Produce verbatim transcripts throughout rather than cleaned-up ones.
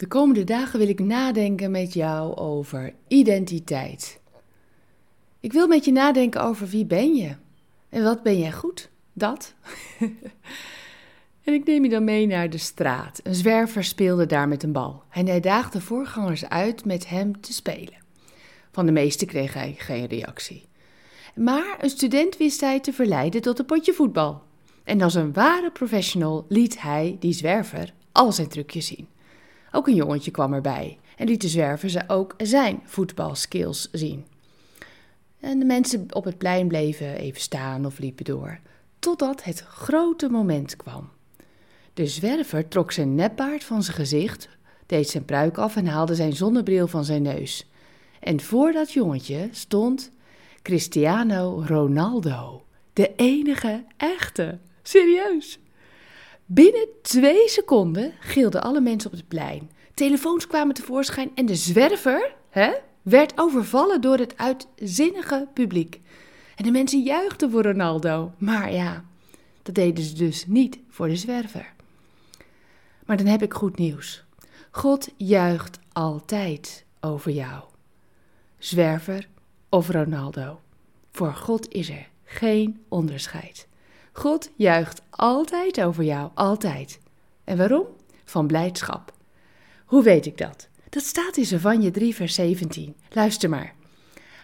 De komende dagen wil ik nadenken met jou over identiteit. Ik wil met je nadenken over wie ben je en wat ben jij goed, dat. En ik neem je dan mee naar de straat. Een zwerver speelde daar met een bal en hij daagde voorgangers uit met hem te spelen. Van de meesten kreeg hij geen reactie. Maar een student wist hij te verleiden tot een potje voetbal. En als een ware professional liet hij, die zwerver, al zijn trucjes zien. Ook een jongetje kwam erbij en liet de zwerver ze ook zijn voetbalskills zien. En de mensen op het plein bleven even staan of liepen door, totdat het grote moment kwam. De zwerver trok zijn nepbaard van zijn gezicht, deed zijn pruik af en haalde zijn zonnebril van zijn neus. En voor dat jongetje stond Cristiano Ronaldo, de enige echte. Serieus! Binnen twee seconden gilden alle mensen op het plein. Telefoons kwamen tevoorschijn en de zwerver hè, werd overvallen door het uitzinnige publiek. En de mensen juichten voor Ronaldo. Maar ja, dat deden ze dus niet voor de zwerver. Maar dan heb ik goed nieuws. God juicht altijd over jou. Zwerver of Ronaldo. Voor God is er geen onderscheid. God juicht altijd over jou, altijd. En waarom? Van blijdschap. Hoe weet ik dat? Dat staat in Zefanja drie vers zeventien. Luister maar.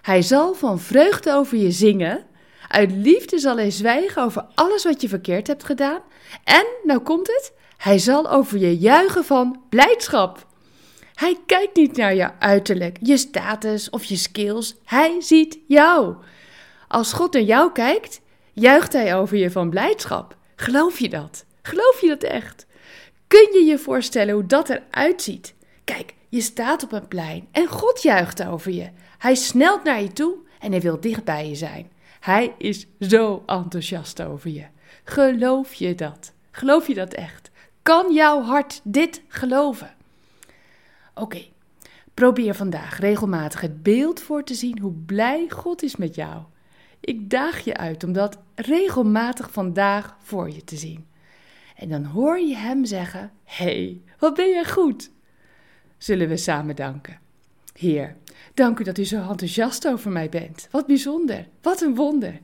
Hij zal van vreugde over je zingen. Uit liefde zal hij zwijgen over alles wat je verkeerd hebt gedaan. En, nou komt het, hij zal over je juichen van blijdschap. Hij kijkt niet naar je uiterlijk, je status of je skills. Hij ziet jou. Als God naar jou kijkt, juicht hij over je van blijdschap. Geloof je dat? Geloof je dat echt? Kun je je voorstellen hoe dat eruit ziet? Kijk, je staat op een plein en God juicht over je. Hij snelt naar je toe en hij wil dicht bij je zijn. Hij is zo enthousiast over je. Geloof je dat? Geloof je dat echt? Kan jouw hart dit geloven? Oké, okay. Probeer vandaag regelmatig het beeld voor te zien hoe blij God is met jou. Ik daag je uit om dat regelmatig vandaag voor je te zien. En dan hoor je hem zeggen, hey, wat ben jij goed? Zullen we samen danken. Heer, dank u dat u zo enthousiast over mij bent. Wat bijzonder, wat een wonder.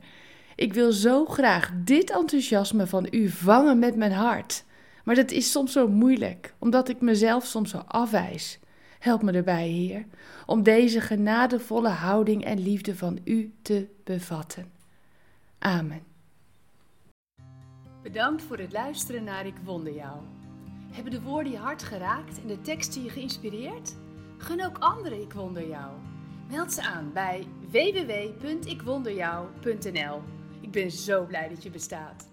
Ik wil zo graag dit enthousiasme van u vangen met mijn hart. Maar dat is soms zo moeilijk, omdat ik mezelf soms zo afwijs. Help me erbij, Heer, om deze genadevolle houding en liefde van u te bevatten. Amen. Bedankt voor het luisteren naar Ik Wonder Jou. Hebben de woorden je hart geraakt en de teksten je geïnspireerd? Gun ook anderen Ik Wonder Jou. Meld ze aan bij w w w punt ik wonder jou punt n l. Ik ben zo blij dat je bestaat.